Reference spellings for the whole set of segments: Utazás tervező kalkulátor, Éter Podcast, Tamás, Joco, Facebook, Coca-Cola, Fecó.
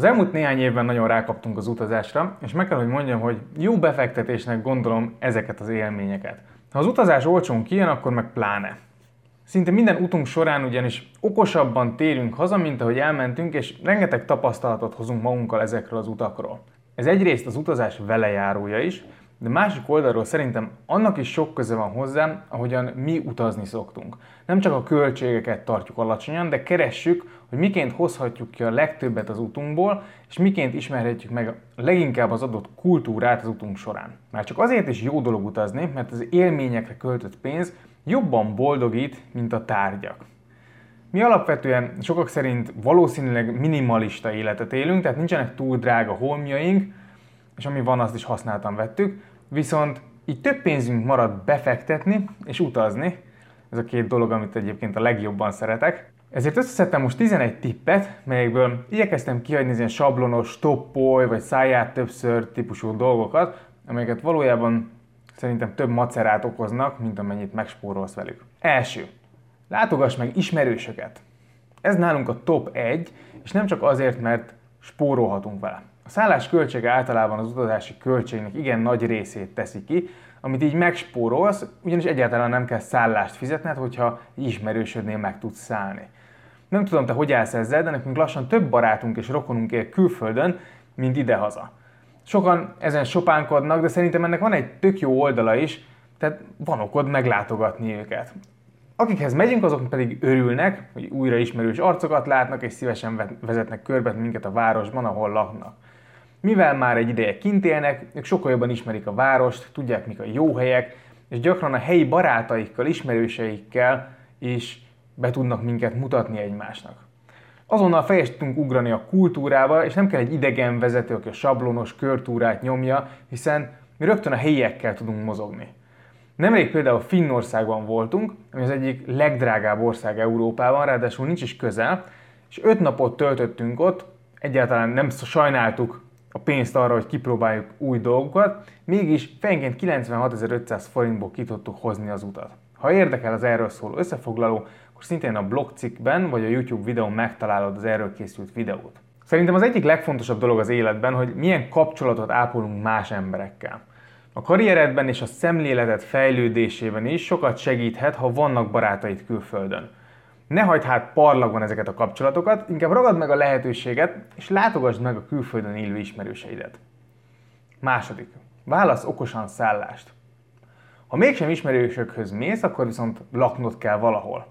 Az elmúlt néhány évben nagyon rákaptunk az utazásra, és meg kell, hogy mondjam, hogy jó befektetésnek gondolom ezeket az élményeket. Ha az utazás olcsón kijön, akkor meg pláne. Szinte minden utunk során ugyanis okosabban térünk haza, mint ahogy elmentünk, és rengeteg tapasztalatot hozunk magunkkal ezekről az utakról. Ez egyrészt az utazás velejárója is, de másik oldalról szerintem annak is sok köze van hozzá, ahogyan mi utazni szoktunk. Nem csak a költségeket tartjuk alacsonyan, de keressük, hogy miként hozhatjuk ki a legtöbbet az utunkból, és miként ismerhetjük meg leginkább az adott kultúrát az utunk során. Már csak azért is jó dolog utazni, mert az élményekre költött pénz jobban boldogít, mint a tárgyak. Mi alapvetően sokak szerint valószínűleg minimalista életet élünk, tehát nincsenek túl drága holmjaink, és ami van, azt is használtan vettük, viszont így több pénzünk marad befektetni és utazni. Ez a két dolog, amit egyébként a legjobban szeretek. Ezért összeszedtem most 11 tippet, melyekből igyekeztem kihagyni ilyen sablonos, toppolj vagy száját többször típusú dolgokat, amelyeket valójában szerintem több macerát okoznak, mint amennyit megspórolsz velük. Első. Látogass meg ismerősöket. Ez nálunk a top 1, és nem csak azért, mert spórolhatunk vele. A szállás költsége általában az utazási költségnek igen nagy részét teszi ki, amit így megspórolsz, ugyanis egyáltalán nem kell szállást fizetned, hogyha ismerősödnél meg tudsz szállni. Nem tudom, te hogy állsz ezzel, de nekünk lassan több barátunk és rokonunk él külföldön, mint idehaza. Sokan ezen sopánkodnak, de szerintem ennek van egy tök jó oldala is, tehát van okod meglátogatni őket. Akikhez megyünk, azok pedig örülnek, hogy újra ismerős arcokat látnak, és szívesen vezetnek körbet minket a városban, ahol laknak. Mivel már egy ideje kint élnek, ők sokkal jobban ismerik a várost, tudják, mik a jó helyek, és gyakran a helyi barátaikkal, ismerőseikkel is be tudnak minket mutatni egymásnak. Azonnal fejest tudunk ugrani a kultúrába, és nem kell egy idegen vezető, aki a sablonos körtúrát nyomja, hiszen mi rögtön a helyiekkel tudunk mozogni. Nemrég például Finnországban voltunk, ami az egyik legdrágább ország Európában, ráadásul nincs is közel, és 5 napot töltöttünk ott, egyáltalán nem sajnáltuk a pénzt arra, hogy kipróbáljuk új dolgokat, mégis fejenként 96.500 forintból ki tudtuk hozni az utat. Ha érdekel az erről szóló összefoglaló, akkor szintén a blogcikkben vagy a YouTube videón megtalálod az erről készült videót. Szerintem az egyik legfontosabb dolog az életben, hogy milyen kapcsolatot ápolunk más emberekkel. A karrieredben és a szemléleted fejlődésében is sokat segíthet, ha vannak barátaid külföldön. Ne hagyd hát parlagon ezeket a kapcsolatokat, inkább ragad meg a lehetőséget, és látogasd meg a külföldön élő ismerőseidet. Második. Válasz okosan szállást. Ha mégsem ismerősökhöz mész, akkor viszont laknod kell valahol.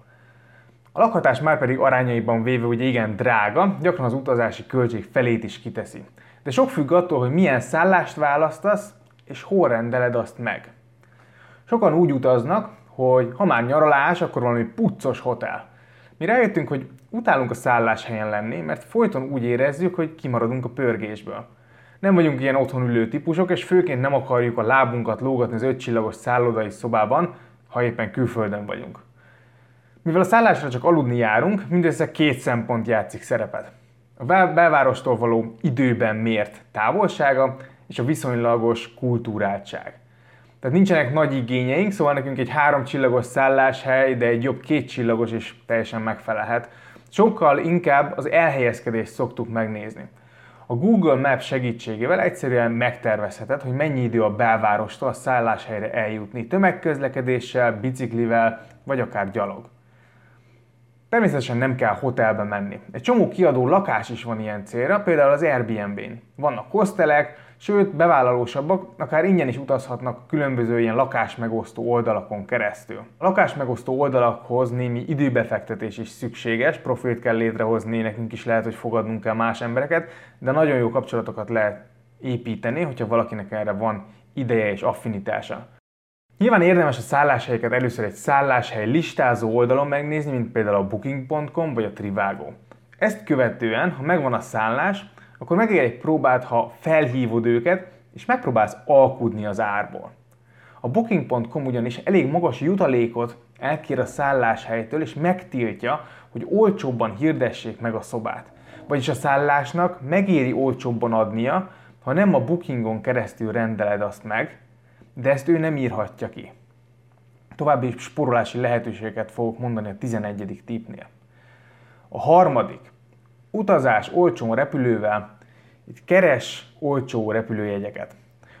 A lakhatás már pedig arányaiban véve ugye igen drága, gyakran az utazási költség felét is kiteszi. De sok függ attól, hogy milyen szállást választasz, és hol rendeled azt meg. Sokan úgy utaznak, hogy ha már nyaralás, akkor valami puccos hotel. Mi rájöttünk, hogy utálunk a szálláshelyen lenni, mert folyton úgy érezzük, hogy kimaradunk a pörgésből. Nem vagyunk ilyen otthonülő típusok, és főként nem akarjuk a lábunkat lógatni az 5 csillagos szállodai szobában, ha éppen külföldön vagyunk. Mivel a szállásra csak aludni járunk, mindössze 2 szempont játszik szerepet. A belvárostól való időben mért távolsága és a viszonylagos kultúráltság. Tehát nincsenek nagy igényeink, szóval nekünk egy 3 csillagos szálláshely, de egy jobb 2 csillagos is teljesen megfelelhet. Sokkal inkább az elhelyezkedést szoktuk megnézni. A Google Maps segítségével egyszerűen megtervezheted, hogy mennyi idő a belvárostól a szálláshelyre eljutni tömegközlekedéssel, biciklivel vagy akár gyalog. Természetesen nem kell hotelbe menni. Egy csomó kiadó lakás is van ilyen célra, például az Airbnb-n. Vannak hostelek, sőt, bevállalósabbak akár ingyen is utazhatnak különböző ilyen lakásmegosztó oldalakon keresztül. A lakásmegosztó oldalakhoz némi időbefektetés is szükséges, profilt kell létrehozni, nekünk is lehet, hogy fogadnunk kell más embereket, de nagyon jó kapcsolatokat lehet építeni, hogyha valakinek erre van ideje és affinitása. Nyilván érdemes a szálláshelyeket először egy szálláshely listázó oldalon megnézni, mint például a Booking.com vagy a Trivago. Ezt követően, ha megvan a szállás, akkor megér egy próbát, ha felhívod őket, és megpróbálsz alkudni az árból. A Booking.com ugyanis elég magas jutalékot elkér a szálláshelytől, és megtiltja, hogy olcsóbban hirdessék meg a szobát. Vagyis a szállásnak megéri olcsóbban adnia, ha nem a Bookingon keresztül rendeled azt meg, de ezt ő nem írhatja ki. További spórolási lehetőségeket fogok mondani a 11. tippnél. A harmadik. Utazás olcsón repülővel itt keres olcsó repülőjegyeket.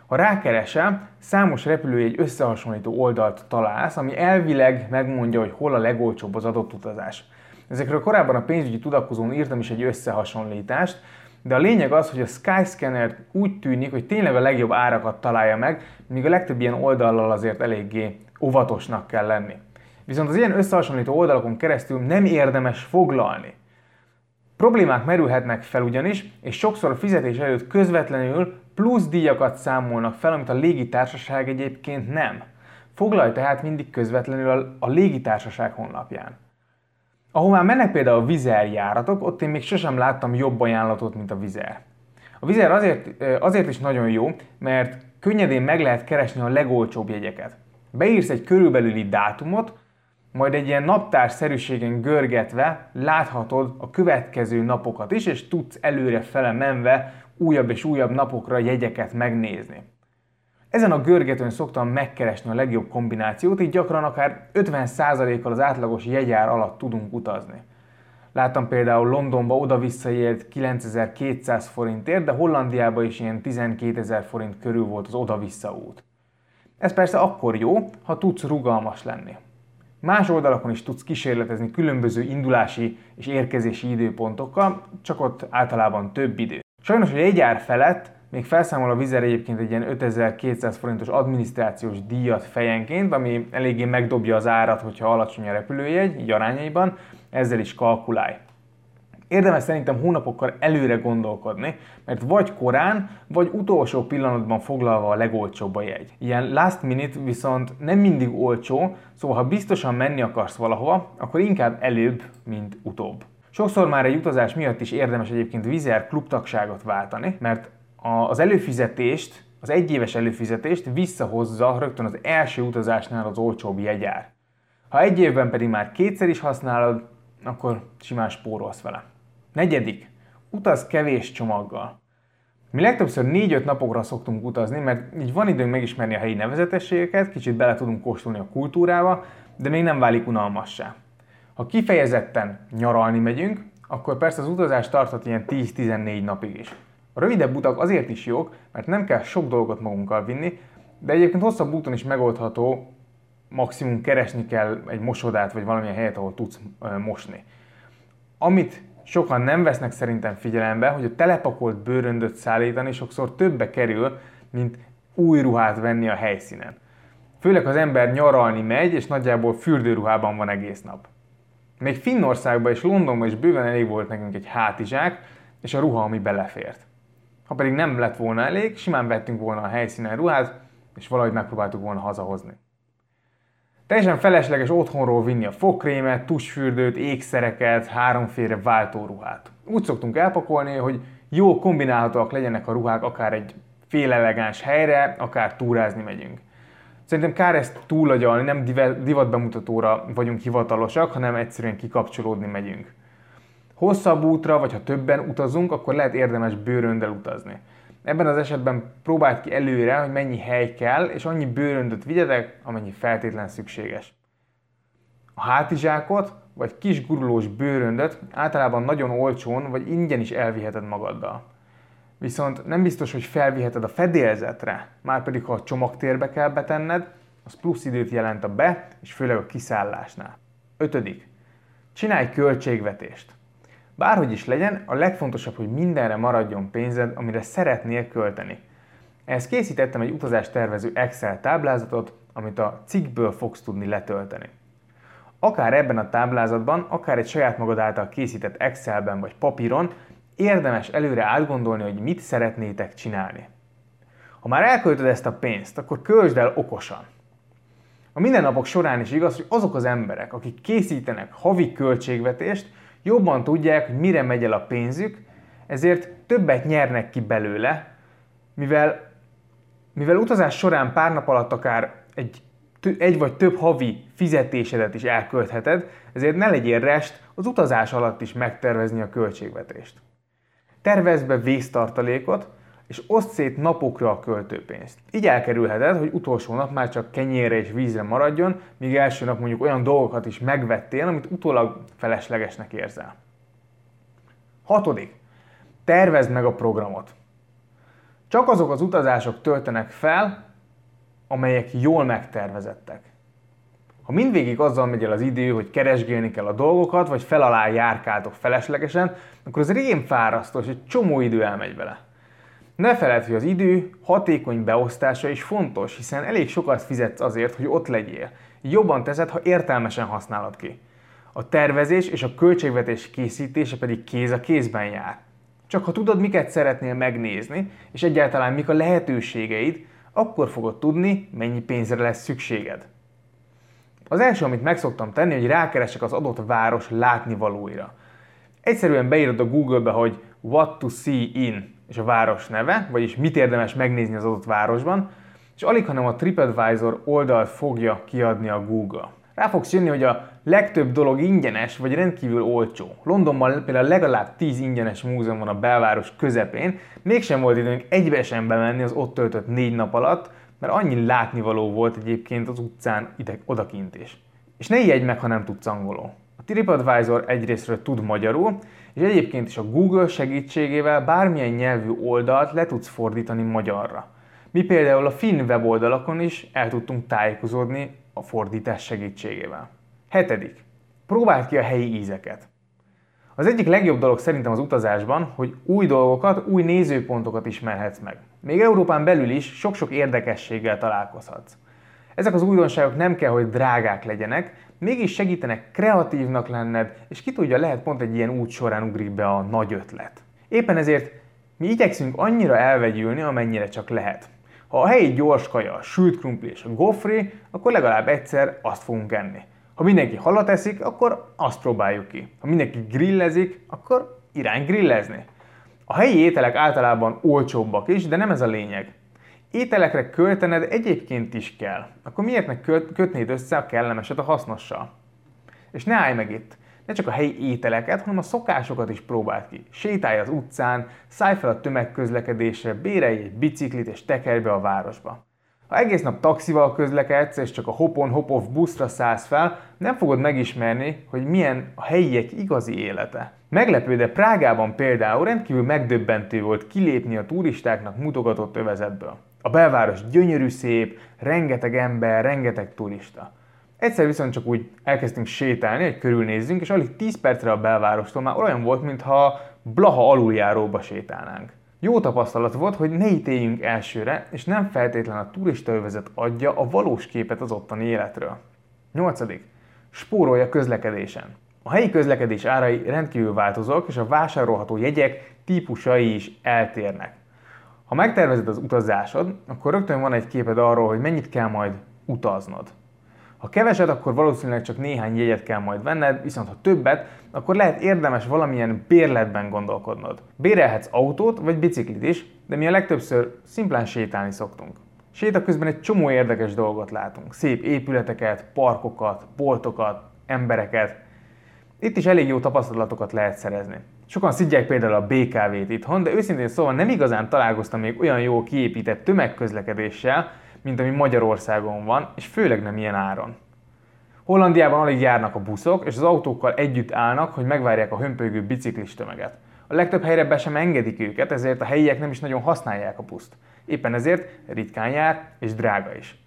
Ha rákeresel, számos repülőjegy összehasonlító oldalt találsz, ami elvileg megmondja, hogy hol a legolcsóbb az adott utazás. Ezekről korábban a pénzügyi tudakozón írtam is egy összehasonlítást, de a lényeg az, hogy a Skyscanner úgy tűnik, hogy tényleg a legjobb árakat találja meg, míg a legtöbb ilyen oldallal azért eléggé óvatosnak kell lenni. Viszont az ilyen összehasonlító oldalakon keresztül nem érdemes foglalni. Problémák merülhetnek fel ugyanis, és sokszor a fizetés előtt közvetlenül plusz díjakat számolnak fel, amit a légitársaság egyébként nem. Foglalj tehát mindig közvetlenül a légitársaság honlapján. Ahová mennek például a Wizz Air járatok, ott én még sosem láttam jobb ajánlatot, mint a Wizz Air. A Wizz Air azért is nagyon jó, mert könnyedén meg lehet keresni a legolcsóbb jegyeket. Beírsz egy körülbelüli dátumot, majd egy ilyen naptárszerűségen görgetve láthatod a következő napokat is, és tudsz előrefele menve újabb és újabb napokra jegyeket megnézni. Ezen a görgetőn szoktam megkeresni a legjobb kombinációt, így gyakran akár 50%-kal az átlagos jegyár alatt tudunk utazni. Láttam például Londonba oda-vissza jegyet 9200 forintért, de Hollandiába is ilyen 12000 forint körül volt az oda-vissza út. Ez persze akkor jó, ha tudsz rugalmas lenni. Más oldalakon is tudsz kísérletezni különböző indulási és érkezési időpontokkal, csak ott általában több idő. Sajnos a jegyár felett még felszámol a Wizz Air egyébként egy ilyen 5200 forintos adminisztrációs díjat fejenként, ami eléggé megdobja az árat, hogyha alacsony a repülőjegy, így arányaiban, ezzel is kalkulálj. Érdemes szerintem hónapokkal előre gondolkodni, mert vagy korán, vagy utolsó pillanatban foglalva a legolcsóbb a jegy. Ilyen last minute viszont nem mindig olcsó, szóval ha biztosan menni akarsz valahova, akkor inkább előbb, mint utóbb. Sokszor már egy utazás miatt is érdemes egyébként Wizz Air klubtagságot váltani, mert az előfizetést, az egyéves előfizetést visszahozza rögtön az első utazásnál az olcsóbb jegyár. Ha egy évben pedig már kétszer is használod, akkor simán spórolsz vele. Negyedik, utaz kevés csomaggal. Mi legtöbbször 4-5 napokra szoktunk utazni, mert így van időnk megismerni a helyi nevezetességeket, kicsit bele tudunk kóstolni a kultúrába, de még nem válik unalmassá. Ha kifejezetten nyaralni megyünk, akkor persze az utazás tarthat ilyen 10-14 napig is. A rövidebb utak azért is jók, mert nem kell sok dolgot magunkkal vinni, de egyébként hosszabb úton is megoldható, maximum keresni kell egy mosodát vagy valamilyen helyet, ahol tudsz mosni. Amit sokan nem vesznek szerintem figyelembe, hogy a telepakolt bőröndöt szállítani sokszor többe kerül, mint új ruhát venni a helyszínen. Főleg az ember nyaralni megy, és nagyjából fürdőruhában van egész nap. Még Finnországban és Londonban is bőven elég volt nekünk egy hátizsák, és a ruha, ami belefért. Ha pedig nem lett volna elég, simán vettünk volna a helyszínen ruhát, és valahogy megpróbáltuk volna hazahozni. Teljesen felesleges otthonról vinni a fogkrémet, tusfürdőt, ékszereket, háromféle váltóruhát. Úgy szoktunk elpakolni, hogy jól kombinálhatóak legyenek a ruhák akár egy fél elegáns helyre, akár túrázni megyünk. Szerintem kár ezt túlagyalni, nem divatbemutatóra vagyunk hivatalosak, hanem egyszerűen kikapcsolódni megyünk. Hosszabb útra, vagy ha többen utazunk, akkor lehet érdemes bőrönddel utazni. Ebben az esetben próbáld ki előre, hogy mennyi hely kell, és annyi bőröndöt vigyetek, amennyi feltétlen szükséges. A hátizsákot, vagy kis gurulós bőröndöt általában nagyon olcsón, vagy ingyen is elviheted magaddal. Viszont nem biztos, hogy felviheted a fedélzetre, márpedig ha a csomagtérbe kell betenned, az plusz időt jelent a be- és főleg a kiszállásnál. 5. Csinálj költségvetést. Bárhogy is legyen, a legfontosabb, hogy mindenre maradjon pénzed, amire szeretnél költeni. Ehhez készítettem egy utazás tervező Excel táblázatot, amit a cikkből fogsz tudni letölteni. Akár ebben a táblázatban, akár egy saját magad által készített Excelben vagy papíron érdemes előre átgondolni, hogy mit szeretnétek csinálni. Ha már elköltöd ezt a pénzt, akkor költsd el okosan. A mindennapok során is igaz, hogy azok az emberek, akik készítenek havi költségvetést, jobban tudják, hogy mire megy el a pénzük, ezért többet nyernek ki belőle, mivel utazás során pár nap alatt akár egy vagy több havi fizetésedet is elköltheted, ezért ne legyél rest az utazás alatt is megtervezni a költségvetést. Tervezd be vésztartalékot, és oszd szét napokra a költőpénzt. Így elkerülheted, hogy utolsó nap már csak kenyérre és vízre maradjon, míg első nap mondjuk olyan dolgokat is megvettél, amit utólag feleslegesnek érzel. 6. Tervezd meg a programot. Csak azok az utazások töltenek fel, amelyek jól megtervezettek. Ha mindvégig azzal megy el az idő, hogy keresgélni kell a dolgokat, vagy fel alá járkáltok feleslegesen, akkor az rém fárasztó, és egy csomó idő elmegy vele. Ne feledd, hogy az idő hatékony beosztása is fontos, hiszen elég sokat fizetsz azért, hogy ott legyél. Jobban teszed, ha értelmesen használod ki. A tervezés és a költségvetés készítése pedig kéz a kézben jár. Csak ha tudod, miket szeretnél megnézni, és egyáltalán mik a lehetőségeid, akkor fogod tudni, mennyi pénzre lesz szükséged. Az első, amit meg szoktam tenni, hogy rákeresek az adott város látnivalóira. Egyszerűen beírod a Google-be, hogy what to see in, és a város neve, vagyis mit érdemes megnézni az adott városban, és alighanem a TripAdvisor oldalt fogja kiadni a Google. Rá fogsz jönni, hogy a legtöbb dolog ingyenes, vagy rendkívül olcsó. Londonban például legalább 10 ingyenes múzeum van a belváros közepén, mégsem volt időnk egybe sem bemenni az ott töltött 4 nap alatt, mert annyi látnivaló volt egyébként az utcán odakint is. És ne ijedj meg, ha nem tudsz angolul. A TripAdvisor egyrésztről tud magyarul, és egyébként is a Google segítségével bármilyen nyelvű oldalt le tudsz fordítani magyarra. Mi például a finn weboldalakon is el tudtunk tájékozódni a fordítás segítségével. 7. Próbáld ki a helyi ízeket. Az egyik legjobb dolog szerintem az utazásban, hogy új dolgokat, új nézőpontokat ismerhetsz meg. Még Európán belül is sok-sok érdekességgel találkozhatsz. Ezek az újdonságok nem kell, hogy drágák legyenek, mégis segítenek kreatívnak lenned, és ki tudja, lehet pont egy ilyen út során ugrik be a nagy ötlet. Éppen ezért mi igyekszünk annyira elvegyülni, amennyire csak lehet. Ha a helyi gyors kaja, a sült krumpli és a gofri, akkor legalább egyszer azt fogunk enni. Ha mindenki halat eszik, akkor azt próbáljuk ki. Ha mindenki grillezik, akkor irány grillezni. A helyi ételek általában olcsóbbak is, de nem ez a lényeg. Ételekre költened egyébként is kell. Akkor miért ne kötnéd össze a kellemeset a hasznossal? És ne állj meg itt! Ne csak a helyi ételeket, hanem a szokásokat is próbáld ki. Sétálj az utcán, szállj fel a tömegközlekedésre, bérelj egy biciklit és tekerj be a városba. Ha egész nap taxival közlekedsz és csak a hop-on-hop-off buszra szállsz fel, nem fogod megismerni, hogy milyen a helyiek igazi élete. Meglepő, de Prágában például rendkívül megdöbbentő volt kilépni a turistáknak mutogatott övezetből. A belváros gyönyörű szép, rengeteg ember, rengeteg turista. Egyszer viszont csak úgy elkezdtünk sétálni, hogy körülnézzünk, és alig 10 percre a belvárostól már olyan volt, mintha blaha aluljáróba sétálnánk. Jó tapasztalat volt, hogy ne ítéljünk elsőre, és nem feltétlen a turistaövezet adja a valós képet az ottani életről. 8. Spórolj a közlekedésen. A helyi közlekedés árai rendkívül változók, és a vásárolható jegyek típusai is eltérnek. Ha megtervezed az utazásod, akkor rögtön van egy képed arról, hogy mennyit kell majd utaznod. Ha keveset, akkor valószínűleg csak néhány jegyet kell majd venned, viszont ha többet, akkor lehet érdemes valamilyen bérletben gondolkodnod. Bérelhetsz autót vagy biciklit is, de mi a legtöbbször szimplán sétálni szoktunk. Séta közben egy csomó érdekes dolgot látunk. Szép épületeket, parkokat, boltokat, embereket. Itt is elég jó tapasztalatokat lehet szerezni. Sokan szidják például a BKV-t itthon, de őszintén szóval nem igazán találkoztam még olyan jól kiépített tömegközlekedéssel, mint ami Magyarországon van, és főleg nem ilyen áron. Hollandiában alig járnak a buszok, és az autókkal együtt állnak, hogy megvárják a hömpölygő biciklis tömeget. A legtöbb helyre be sem engedik őket, ezért a helyiek nem is nagyon használják a buszt. Éppen ezért ritkán jár, és drága is.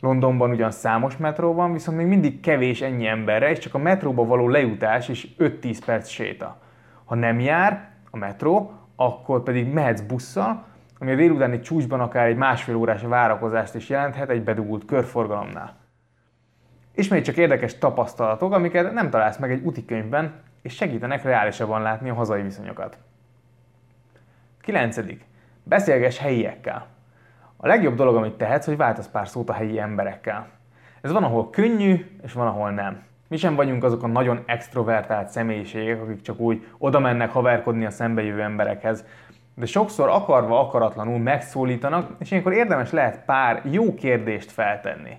Londonban ugyan számos metró van, viszont még mindig kevés ennyi emberre, és csak a metróba való lejutás is 5-10 perc séta. Ha nem jár a metró, akkor pedig mehetsz busszal, ami a délutáni csúcsban akár egy másfél órás várakozást is jelenthet egy bedugult körforgalomnál. Ismét csak érdekes tapasztalatok, amiket nem találsz meg egy utikönyvben, és segítenek reálisabban látni a hazai viszonyokat. 9. Beszélgess helyiekkel. A legjobb dolog, amit tehetsz, hogy váltasz pár szót a helyi emberekkel. Ez van, ahol könnyű, és van, ahol nem. Mi sem vagyunk azok a nagyon extrovertált személyiségek, akik csak úgy oda mennek haverkodni a szembejövő emberekhez, de sokszor akarva akaratlanul megszólítanak, és ilyenkor érdemes lehet pár jó kérdést feltenni.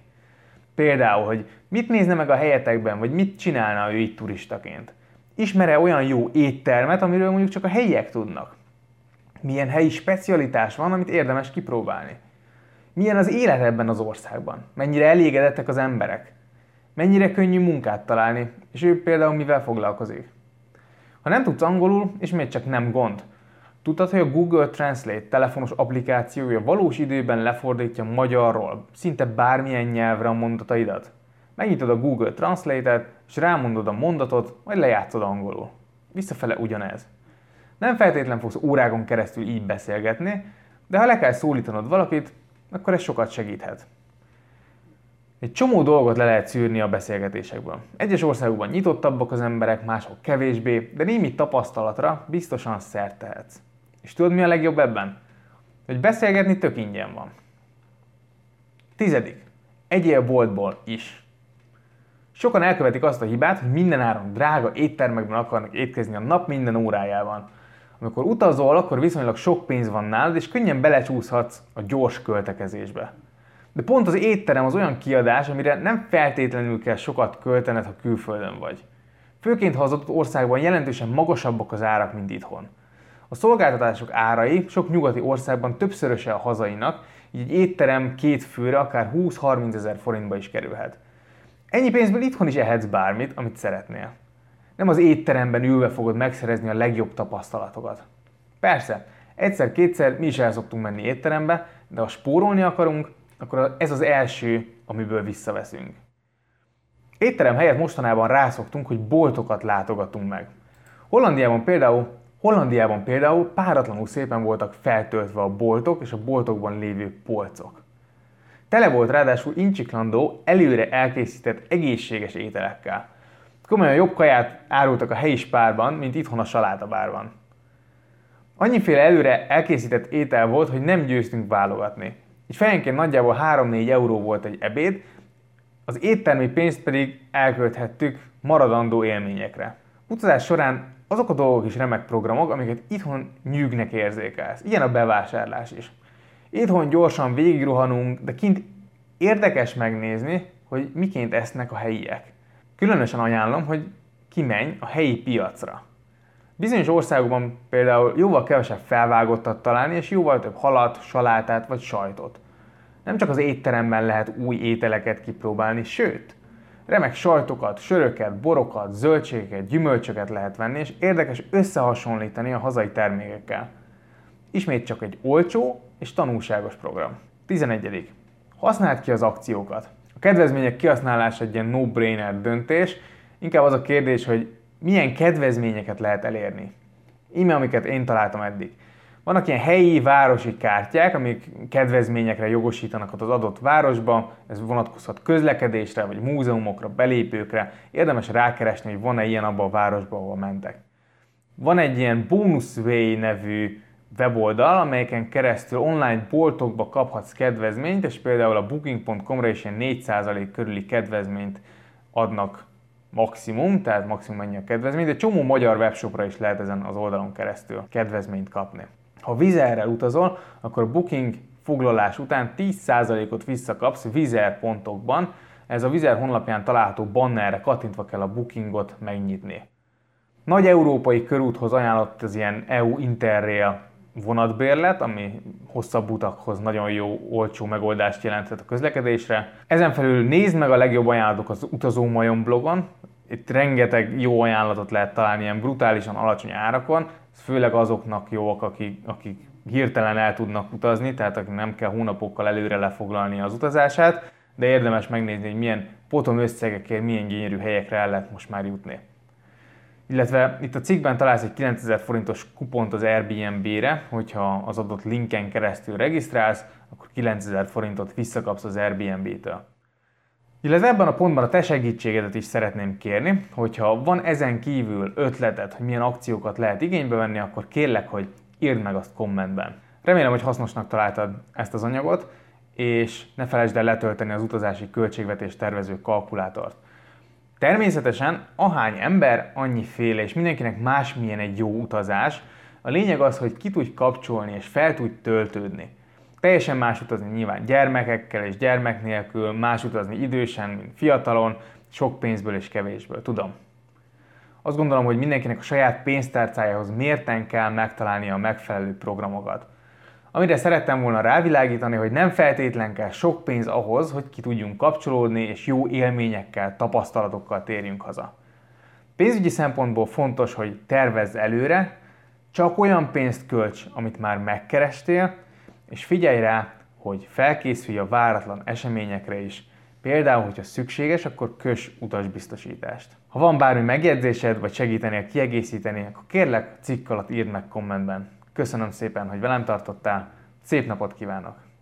Például, hogy mit nézne meg a helyetekben, vagy mit csinálna ő itt turistaként? Ismer-e olyan jó éttermet, amiről mondjuk csak a helyiek tudnak? Milyen helyi specialitás van, amit érdemes kipróbálni? Milyen az élet ebben az országban? Mennyire elégedettek az emberek? Mennyire könnyű munkát találni, és ő például mivel foglalkozik? Ha nem tudsz angolul, és még csak nem gond. Tudtad, hogy a Google Translate telefonos applikációja valós időben lefordítja magyarról, szinte bármilyen nyelvre a mondataidat? Megnyitod a Google Translate-et, és rámondod a mondatot, majd lejátszod angolul. Visszafele ugyanez. Nem feltétlen fogsz órákon keresztül így beszélgetni, de ha le kell szólítanod valakit, akkor ez sokat segíthet. Egy csomó dolgot le lehet szűrni a beszélgetésekből. Egyes országokban nyitottabbak az emberek, máshol kevésbé, de némi tapasztalatra biztosan szert tehetsz. És tudod, mi a legjobb ebben? Hogy beszélgetni tök ingyen van. 10. Egyél boltból is. Sokan elkövetik azt a hibát, hogy mindenáron drága éttermekben akarnak étkezni a nap minden órájában. Amikor utazol, akkor viszonylag sok pénz van nálad, és könnyen belecsúszhatsz a gyors költekezésbe. De pont az étterem az olyan kiadás, amire nem feltétlenül kell sokat költened, ha külföldön vagy. Főként, ha az adott országban jelentősen magasabbak az árak, mint itthon. A szolgáltatások árai sok nyugati országban többszöröse a hazainak, így egy étterem két főre akár 20-30 ezer forintba is kerülhet. Ennyi pénzből itthon is ehetsz bármit, amit szeretnél. Nem az étteremben ülve fogod megszerezni a legjobb tapasztalatokat. Persze, egyszer-kétszer mi is el szoktunk menni étterembe, de ha spórolni akarunk, akkor ez az első, amiből visszaveszünk. Étterem helyett mostanában rászoktunk, hogy boltokat látogatunk meg. Hollandiában például páratlanul szépen voltak feltöltve a boltok és a boltokban lévő polcok. Tele volt ráadásul incsiklandó, előre elkészített egészséges ételekkel. Komolyan jobb kaját árultak a helyi spárban, mint itthon a salátabárban. Annyiféle előre elkészített étel volt, hogy nem győztünk válogatni. Így fejenként nagyjából 3-4 euró volt egy ebéd, az éttermi pénzt pedig elkölthettük maradandó élményekre. Utazás során azok a dolgok is remek programok, amiket itthon nyűgnek érzékelsz. Ilyen a bevásárlás is. Itthon gyorsan végigrohanunk, de kint érdekes megnézni, hogy miként esznek a helyiek. Különösen ajánlom, hogy kimenj a helyi piacra. Bizonyos országokban például jóval kevesebb felvágottat találni, és jóval több halat, salátát vagy sajtot. Nem csak az étteremben lehet új ételeket kipróbálni, sőt, remek sajtokat, söröket, borokat, zöldségeket, gyümölcsöket lehet venni, és érdekes összehasonlítani a hazai termékekkel. Ismét csak egy olcsó és tanulságos program. 11. Használd ki az akciókat. A kedvezmények kihasználása egy ilyen no-brainer döntés, inkább az a kérdés, hogy milyen kedvezményeket lehet elérni. Íme, amiket én találtam eddig. Vannak ilyen helyi, városi kártyák, amik kedvezményekre jogosítanak az adott városban, ez vonatkozhat közlekedésre, vagy múzeumokra, belépőkre, érdemes rákeresni, hogy van-e ilyen abban a városban, ahol mentek. Van egy ilyen Bonusway nevű weboldal, amelyeken keresztül online boltokba kaphatsz kedvezményt, és például a booking.com-ra is ilyen 4% körüli kedvezményt adnak maximum, tehát maximum ennyi a kedvezmény, de csomó magyar webshopra is lehet ezen az oldalon keresztül kedvezményt kapni. Ha Wizz-Airrel utazol, akkor a booking foglalás után 10%-ot visszakapsz Wizz Air pontokban, ez a Wizz Air honlapján található bannerre kattintva kell a bookingot megnyitni. Nagy európai körúthoz ajánlott az ilyen EU Interrail vonatbérlet, ami hosszabb utakhoz nagyon jó, olcsó megoldást jelenthet a közlekedésre. Ezen felül nézd meg a legjobb ajánlatok az Utazó Majom blogon. Itt rengeteg jó ajánlatot lehet találni ilyen brutálisan alacsony árakon. Ez főleg azoknak jók, akik hirtelen el tudnak utazni, tehát akik nem kell hónapokkal előre lefoglalni az utazását, de érdemes megnézni, hogy milyen potom összegekért, milyen gyönyörű helyekre el lehet most már jutni. Illetve itt a cikkben találsz egy 9000 forintos kupont az Airbnb-re, hogyha az adott linken keresztül regisztrálsz, akkor 9000 forintot visszakapsz az Airbnb-től. Illetve ebben a pontban a te segítségedet is szeretném kérni, hogyha van ezen kívül ötleted, hogy milyen akciókat lehet igénybe venni, akkor kérlek, hogy írd meg azt kommentben. Remélem, hogy hasznosnak találtad ezt az anyagot, és ne felejtsd el letölteni az utazási költségvetés tervező kalkulátort. Természetesen ahány ember, annyiféle, és mindenkinek másmilyen egy jó utazás. A lényeg az, hogy ki tudj kapcsolni és fel tudj töltődni. Teljesen más utazni nyilván gyermekekkel és gyermek nélkül, más utazni idősen, mint fiatalon, sok pénzből és kevésből, tudom. Azt gondolom, hogy mindenkinek a saját pénztárcájához mérten kell megtalálnia a megfelelő programokat. Amire szerettem volna rávilágítani, hogy nem feltétlen kell sok pénz ahhoz, hogy ki tudjunk kapcsolódni és jó élményekkel, tapasztalatokkal térjünk haza. Pénzügyi szempontból fontos, hogy tervezz előre, Csak olyan pénzt költs, amit már megkerestél, és figyelj rá, hogy felkészülj a váratlan eseményekre is. Például, hogyha szükséges, akkor köss utasbiztosítást. Ha van bármi megjegyzésed, vagy segítenél kiegészíteni, akkor kérlek, cikk alatt írd meg kommentben. Köszönöm szépen, hogy velem tartottál, szép napot kívánok!